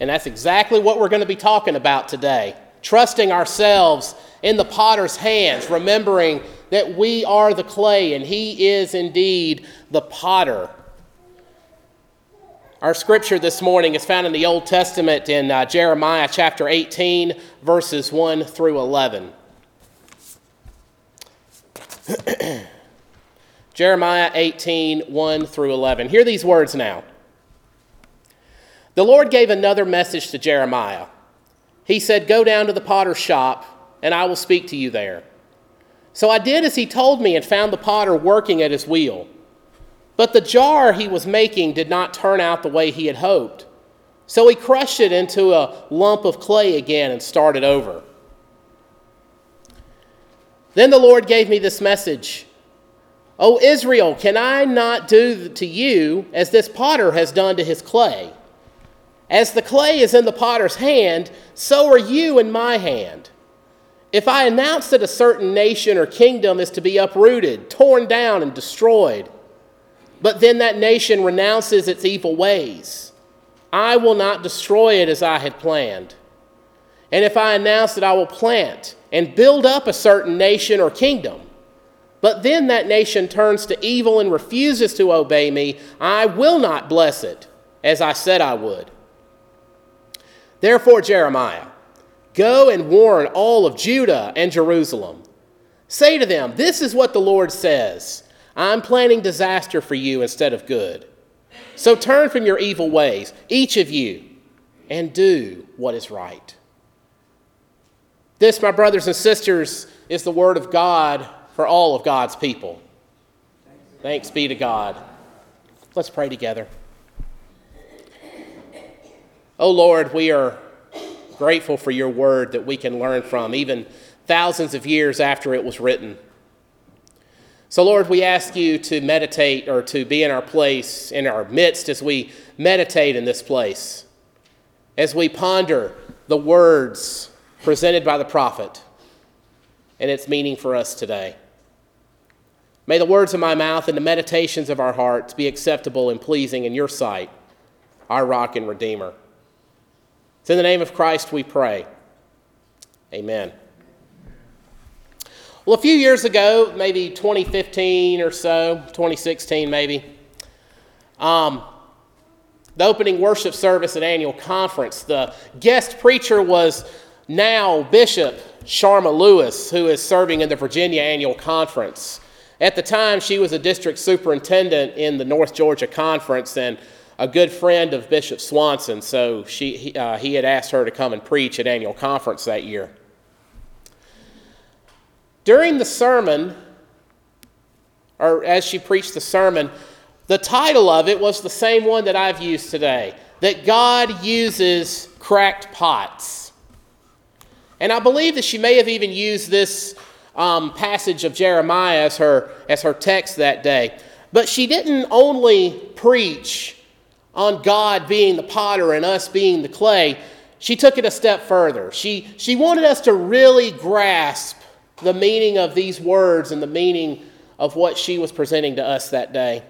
And that's exactly what we're going to be talking about today. Trusting ourselves in the potter's hands, remembering that we are the clay and he is indeed the potter. Our scripture this morning is found in the Old Testament in Jeremiah chapter 18, verses 1 through 11. Jeremiah 18, 1 through 11. Hear these words now. The Lord gave another message to Jeremiah. He said, "Go down to the potter's shop, and I will speak to you there." So I did as he told me and found the potter working at his wheel. But the jar he was making did not turn out the way he had hoped. So he crushed it into a lump of clay again and started over. Then the Lord gave me this message. "O Israel, can I not do to you as this potter has done to his clay? As the clay is in the potter's hand, so are you in my hand. If I announce that a certain nation or kingdom is to be uprooted, torn down, and destroyed, but then that nation renounces its evil ways, I will not destroy it as I had planned. And if I announce that I will plant and build up a certain nation or kingdom, but then that nation turns to evil and refuses to obey me, I will not bless it as I said I would. Therefore, Jeremiah, go and warn all of Judah and Jerusalem. Say to them, this is what the Lord says. I'm planning disaster for you instead of good. So turn from your evil ways, each of you, and do what is right." This, my brothers and sisters, is the word of God for all of God's people. Thanks be to God. Let's pray together. Oh Lord, we are grateful for your word that we can learn from, even thousands of years after it was written. So Lord, we ask you to meditate or to be in our place, in our midst as we meditate in this place, as we ponder the words presented by the prophet and its meaning for us today. May the words of my mouth and the meditations of our hearts be acceptable and pleasing in your sight, our rock and redeemer. It's in the name of Christ we pray. Amen. Well, a few years ago, maybe 2015 or so, 2016 maybe, the opening worship service at annual conference, the guest preacher was now Bishop Sharma Lewis, who is serving in the Virginia annual conference. At the time, she was a district superintendent in the North Georgia conference and a good friend of Bishop Swanson, so he had asked her to come and preach at annual conference that year. During the sermon, or as she preached the sermon, the title of it was the same one that I've used today, that God uses cracked pots. And I believe that she may have even used this passage of Jeremiah as her text that day. But she didn't only preach on God being the potter and us being the clay. She took it a step further. She wanted us to really grasp the meaning of these words and the meaning of what she was presenting to us that day.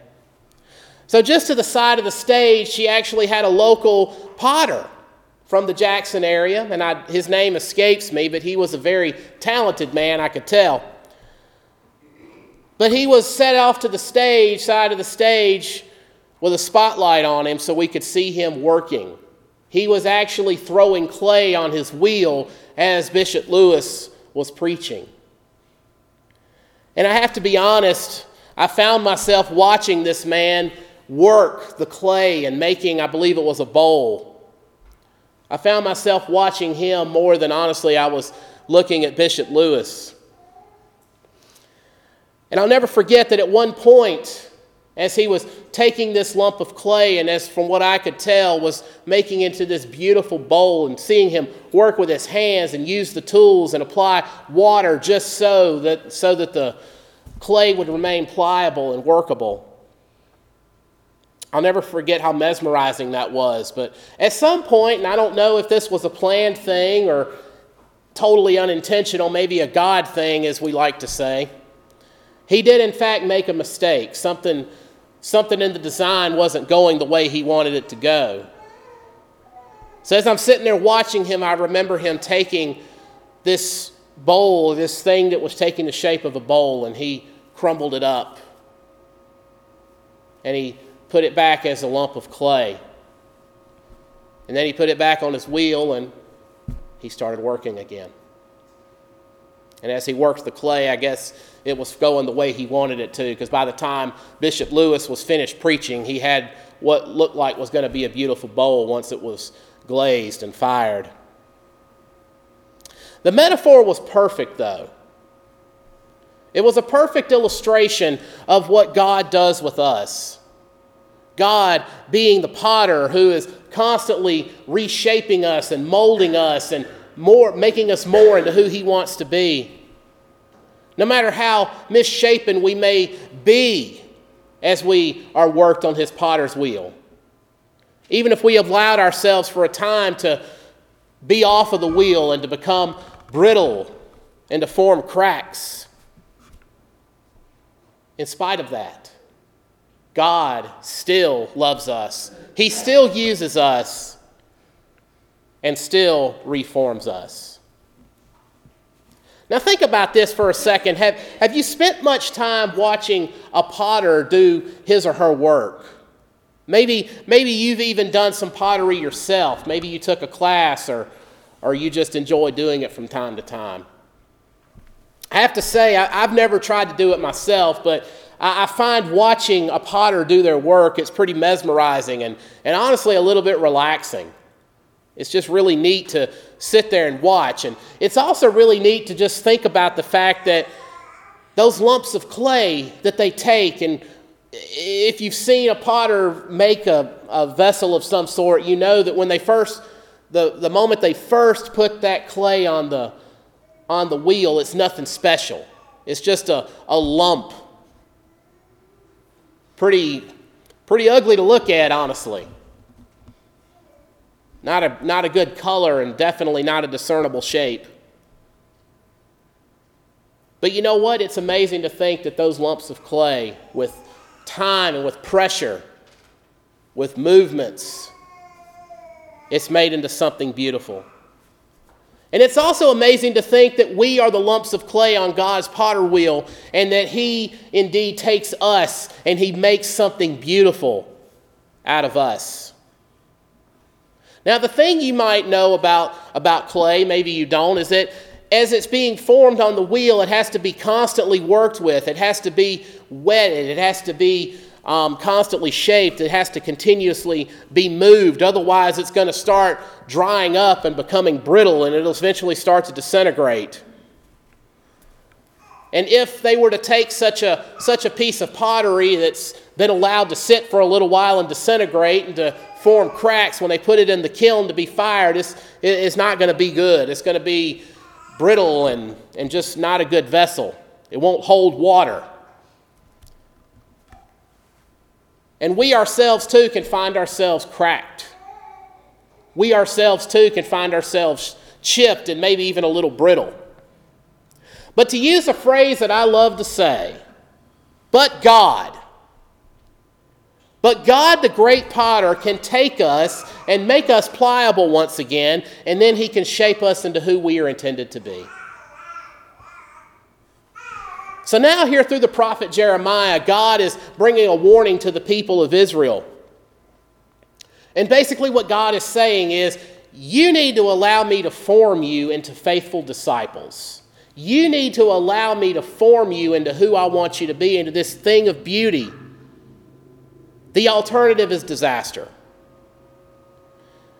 So just to the side of the stage, she actually had a local potter from the Jackson area, and his name escapes me, but he was a very talented man, I could tell. But he was set off to the stage, side of the stage, with a spotlight on him so we could see him working. He was actually throwing clay on his wheel as Bishop Lewis was preaching. And I have to be honest, I found myself watching this man work the clay and making, I believe it was a bowl. I found myself watching him more than honestly I was looking at Bishop Lewis. And I'll never forget that at one point, as he was taking this lump of clay and as from what I could tell was making into this beautiful bowl, and seeing him work with his hands and use the tools and apply water just so that the clay would remain pliable and workable. I'll never forget how mesmerizing that was. But at some point, and I don't know if this was a planned thing or totally unintentional, maybe a God thing as we like to say, he did in fact make a mistake. Something in the design wasn't going the way he wanted it to go. So as I'm sitting there watching him, I remember him taking this bowl, this thing that was taking the shape of a bowl, and he crumbled it up. And he put it back as a lump of clay. And then he put it back on his wheel, and he started working again. And as he worked the clay, I guess it was going the way he wanted it to, because by the time Bishop Lewis was finished preaching, he had what looked like was going to be a beautiful bowl once it was glazed and fired. The metaphor was perfect, though. It was a perfect illustration of what God does with us. God being the potter who is constantly reshaping us and molding us and more, making us more into who he wants to be. No matter how misshapen we may be as we are worked on his potter's wheel. Even if we allowed ourselves for a time to be off of the wheel and to become brittle and to form cracks. In spite of that, God still loves us. He still uses us and still reforms us. Now think about this for a second. Have you spent much time watching a potter do his or her work? Maybe you've even done some pottery yourself. Maybe you took a class or you just enjoy doing it from time to time. I have to say, I've never tried to do it myself, but I find watching a potter do their work, it's pretty mesmerizing and honestly a little bit relaxing. It's just really neat to sit there and watch. And it's also really neat to just think about the fact that those lumps of clay that they take, and if you've seen a potter make a vessel of some sort, you know that when they first, the moment they first put that clay on the wheel, it's nothing special. It's just a lump. Pretty ugly to look at, honestly. Not a good color and definitely not a discernible shape. But you know what? It's amazing to think that those lumps of clay, with time and with pressure, with movements, it's made into something beautiful. And it's also amazing to think that we are the lumps of clay on God's potter wheel, and that he indeed takes us and he makes something beautiful out of us. Now, the thing you might know about clay, maybe you don't, is that as it's being formed on the wheel, it has to be constantly worked with. It has to be wetted. It has to be constantly shaped. It has to continuously be moved. Otherwise, it's going to start drying up and becoming brittle, and it'll eventually start to disintegrate. And if they were to take such a piece of pottery that's been allowed to sit for a little while and disintegrate and to form cracks, when they put it in the kiln to be fired, it's not going to be good. It's going to be brittle and just not a good vessel. It won't hold water. And we ourselves, too, can find ourselves cracked. We ourselves, too, can find ourselves chipped and maybe even a little brittle. But to use a phrase that I love to say, But God, the great potter, can take us and make us pliable once again, and then he can shape us into who we are intended to be. So now here through the prophet Jeremiah, God is bringing a warning to the people of Israel. And basically what God is saying is, you need to allow me to form you into faithful disciples. You need to allow me to form you into who I want you to be, into this thing of beauty. The alternative is disaster.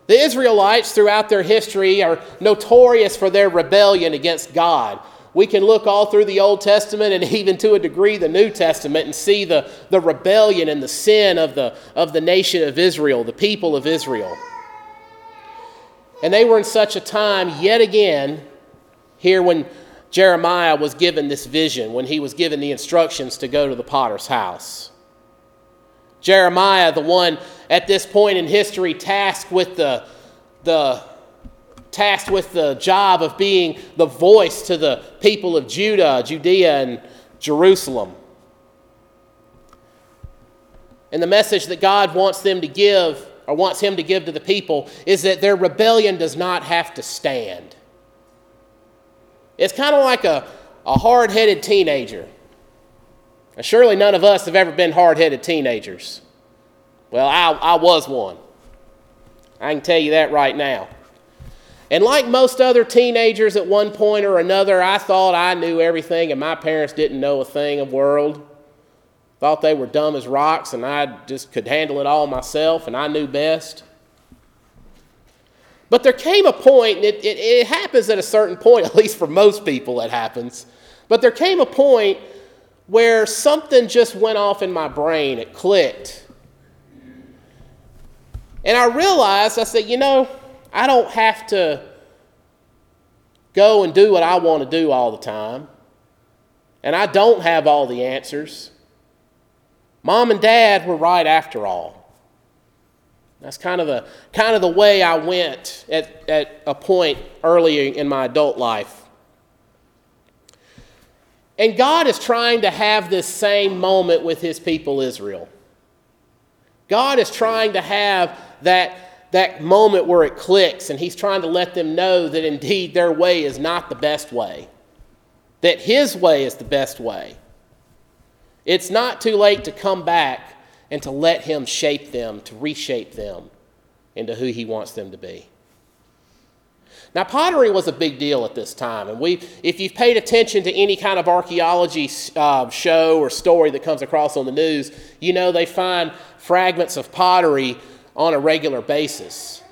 The Israelites throughout their history are notorious for their rebellion against God. We can look all through the Old Testament and even to a degree the New Testament and see the rebellion and the sin of the nation of Israel, the people of Israel. And they were in such a time yet again here when Jeremiah was given this vision, when he was given the instructions to go to the potter's house. Jeremiah, the one at this point in history tasked with the job of being the voice to the people of Judah, Judea, and Jerusalem. And the message that God wants them to give or wants him to give to the people is that their rebellion does not have to stand. It's kind of like a hard-headed teenager. Now, surely none of us have ever been hard-headed teenagers. Well, I was one. I can tell you that right now. And like most other teenagers at one point or another, I thought I knew everything and my parents didn't know a thing of the world. Thought they were dumb as rocks and I just could handle it all myself and I knew best. But there came a point, and it happens at a certain point, at least for most people it happens, but there came a point where something just went off in my brain. It clicked. And I realized, I said, you know, I don't have to go and do what I want to do all the time. And I don't have all the answers. Mom and Dad were right after all. That's kind of the way I went at a point earlier in my adult life. And God is trying to have this same moment with his people Israel. God is trying to have that moment where it clicks, and he's trying to let them know that indeed their way is not the best way, that his way is the best way. It's not too late to come back and to let him shape them, to reshape them into who he wants them to be. Now, pottery was a big deal at this time, and if you've paid attention to any kind of archaeology show or story that comes across on the news, you know they find fragments of pottery on a regular basis,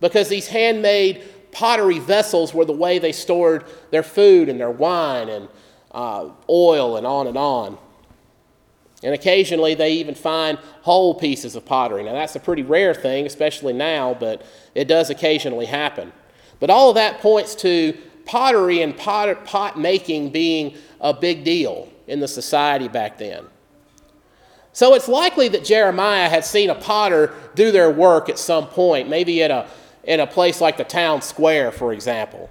because these handmade pottery vessels were the way they stored their food and their wine and oil and on and on. And occasionally they even find whole pieces of pottery. Now that's a pretty rare thing, especially now, but it does occasionally happen. But all of that points to pottery and pot making being a big deal in the society back then. So it's likely that Jeremiah had seen a potter do their work at some point, maybe in a place like the town square, for example.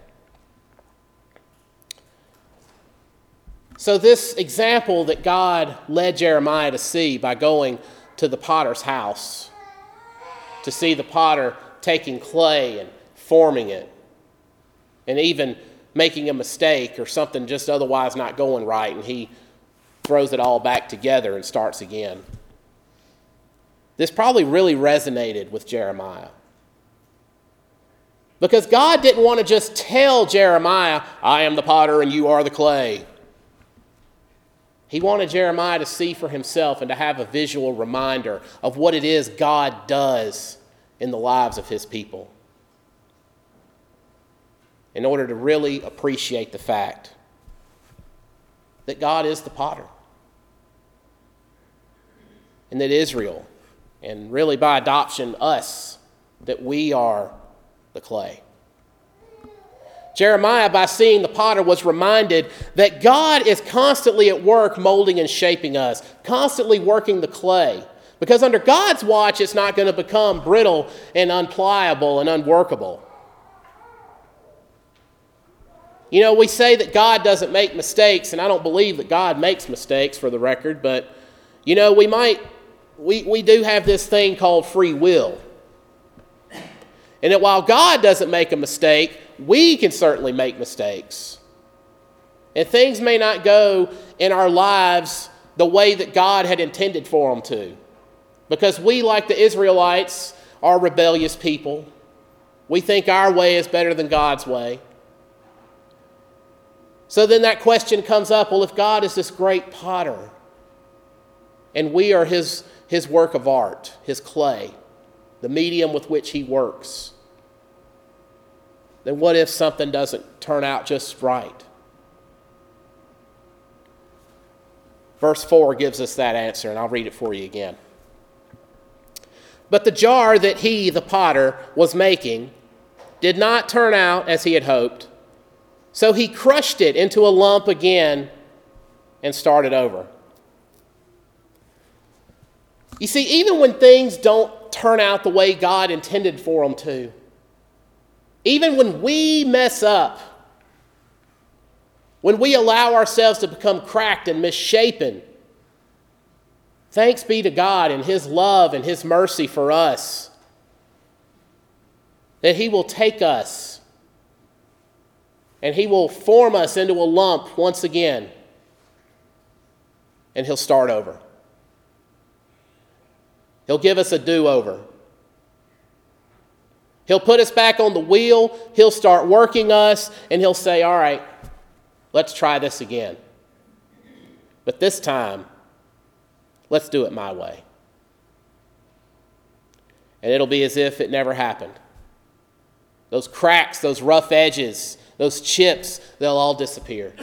So this example that God led Jeremiah to see by going to the potter's house, to see the potter taking clay and forming it, and even making a mistake or something just otherwise not going right, and he throws it all back together and starts again. This probably really resonated with Jeremiah, because God didn't want to just tell Jeremiah, I am the potter and you are the clay. He wanted Jeremiah to see for himself and to have a visual reminder of what it is God does in the lives of his people, in order to really appreciate the fact that God is the potter, and that Israel, and really by adoption us, that we are the clay. Jeremiah, by seeing the potter, was reminded that God is constantly at work molding and shaping us, constantly working the clay, because under God's watch it's not going to become brittle and unpliable and unworkable. You know, we say that God doesn't make mistakes, and I don't believe that God makes mistakes, for the record, but, you know, we do have this thing called free will. And that while God doesn't make a mistake, we can certainly make mistakes. And things may not go in our lives the way that God had intended for them to, because we, like the Israelites, are rebellious people. We think our way is better than God's way. So then that question comes up, well, if God is this great potter and we are his work of art, his clay, the medium with which he works, then what if something doesn't turn out just right? Verse 4 gives us that answer, and I'll read it for you again. But the jar that he, the potter, was making did not turn out as he had hoped, so he crushed it into a lump again and started over. You see, even when things don't turn out the way God intended for them to, even when we mess up, when we allow ourselves to become cracked and misshapen, thanks be to God and his love and his mercy for us that he will take us and he will form us into a lump once again, and he'll start over. He'll give us a do-over. He'll put us back on the wheel, he'll start working us, and he'll say, all right, let's try this again. But this time, let's do it my way. And it'll be as if it never happened. Those cracks, those rough edges, those chips, they'll all disappear.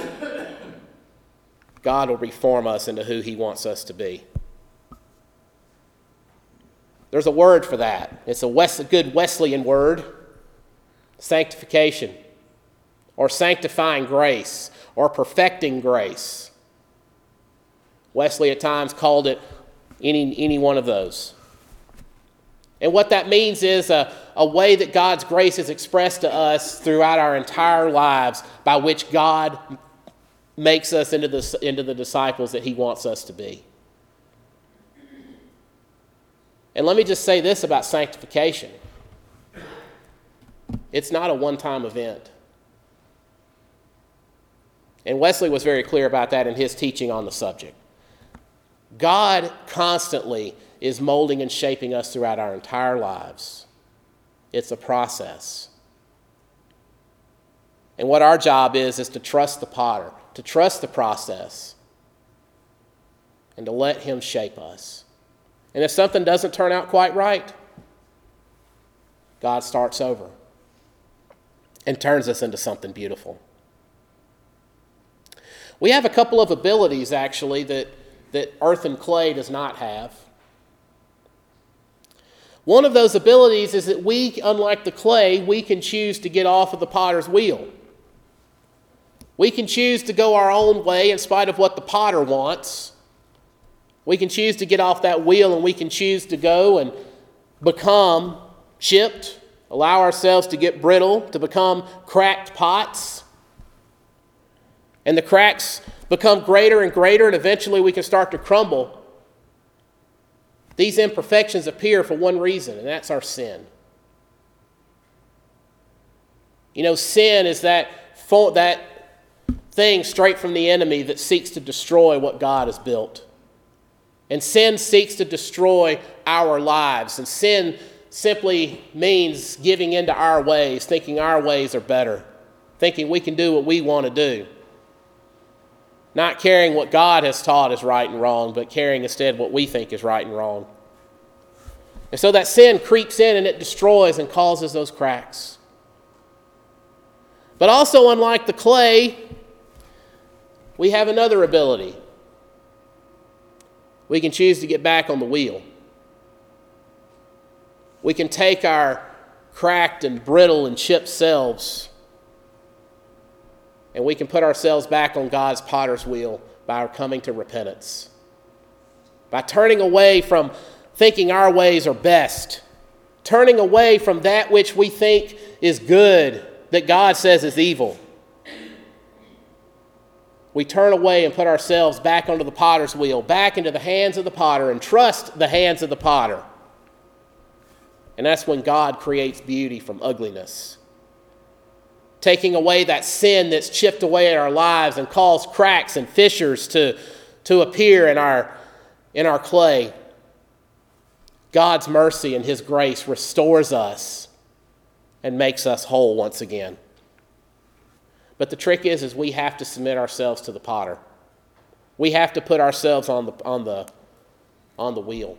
God will reform us into who he wants us to be. There's a word for that. It's a good Wesleyan word, sanctification, or sanctifying grace, or perfecting grace. Wesley at times called it any one of those. And what that means is a way that God's grace is expressed to us throughout our entire lives, by which God makes us into the disciples that he wants us to be. And let me just say this about sanctification. It's not a one-time event. And Wesley was very clear about that in his teaching on the subject. God constantly is molding and shaping us throughout our entire lives. It's a process. And what our job is to trust the potter, to trust the process, and to let him shape us. And if something doesn't turn out quite right, God starts over and turns us into something beautiful. We have a couple of abilities, actually, that earth and clay does not have. One of those abilities is that we, unlike the clay, we can choose to get off of the potter's wheel. We can choose to go our own way in spite of what the potter wants. We can choose to get off that wheel, and we can choose to go and become chipped, allow ourselves to get brittle, to become cracked pots. And the cracks become greater and greater, and eventually we can start to crumble. These imperfections appear for one reason, and that's our sin. You know, sin is that thing straight from the enemy that seeks to destroy what God has built. And sin seeks to destroy our lives. And sin simply means giving into our ways, thinking our ways are better, thinking we can do what we want to do. Not caring what God has taught is right and wrong, but caring instead what we think is right and wrong. And so that sin creeps in and it destroys and causes those cracks. But also, unlike the clay, we have another ability. We can choose to get back on the wheel. We can take our cracked and brittle and chipped selves, and we can put ourselves back on God's potter's wheel by coming to repentance, by turning away from thinking our ways are best, turning away from that which we think is good that God says is evil. We turn away and put ourselves back onto the potter's wheel, back into the hands of the potter, and trust the hands of the potter. And that's when God creates beauty from ugliness. Taking away that sin that's chipped away at our lives and caused cracks and fissures to appear in our clay. God's mercy and his grace restores us and makes us whole once again. But the trick is we have to submit ourselves to the potter. We have to put ourselves on the wheel.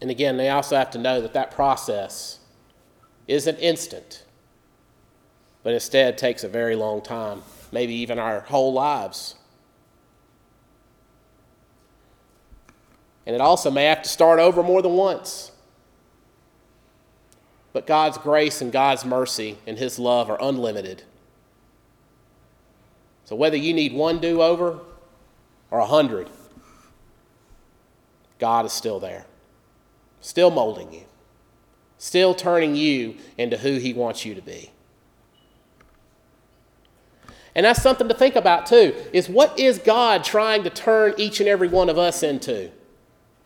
And again, they also have to know that process isn't instant, but instead takes a very long time, maybe even our whole lives. And it also may have to start over more than once. But God's grace and God's mercy and his love are unlimited. So whether you need one do-over or 100, God is still there, still molding you, still turning you into who he wants you to be. And that's something to think about too, is what is God trying to turn each and every one of us into?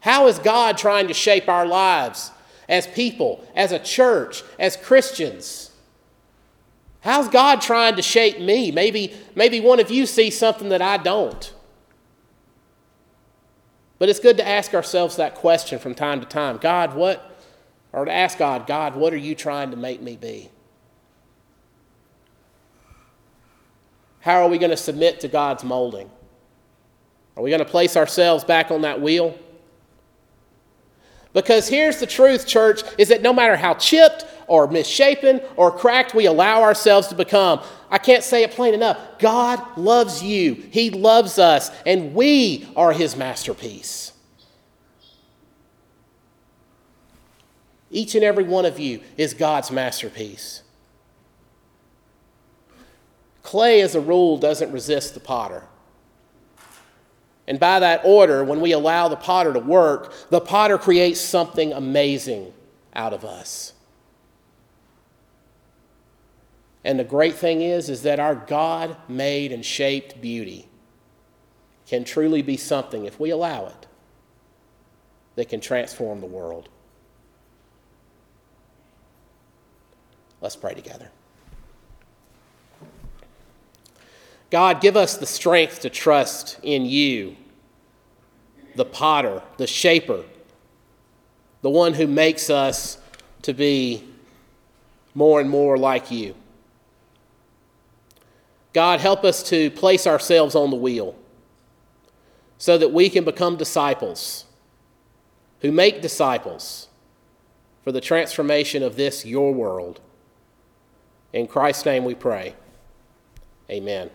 How is God trying to shape our lives? as people, as a church, as Christians? How's God trying to shape me? Maybe one of you sees something that I don't. But it's good to ask ourselves that question from time to time. Or to ask God, God, what are you trying to make me be? How are we going to submit to God's molding? Are we going to place ourselves back on that wheel? Because here's the truth, church, is that no matter how chipped or misshapen or cracked we allow ourselves to become, I can't say it plain enough, God loves you, He loves us, and we are His masterpiece. Each and every one of you is God's masterpiece. Clay, as a rule, doesn't resist the potter. And by that order, when we allow the potter to work, the potter creates something amazing out of us. And the great thing is that our God-made and shaped beauty can truly be something, if we allow it, that can transform the world. Let's pray together. God, give us the strength to trust in you, the potter, the shaper, the one who makes us to be more and more like you. God, help us to place ourselves on the wheel so that we can become disciples who make disciples for the transformation of this, your world. In Christ's name we pray. Amen.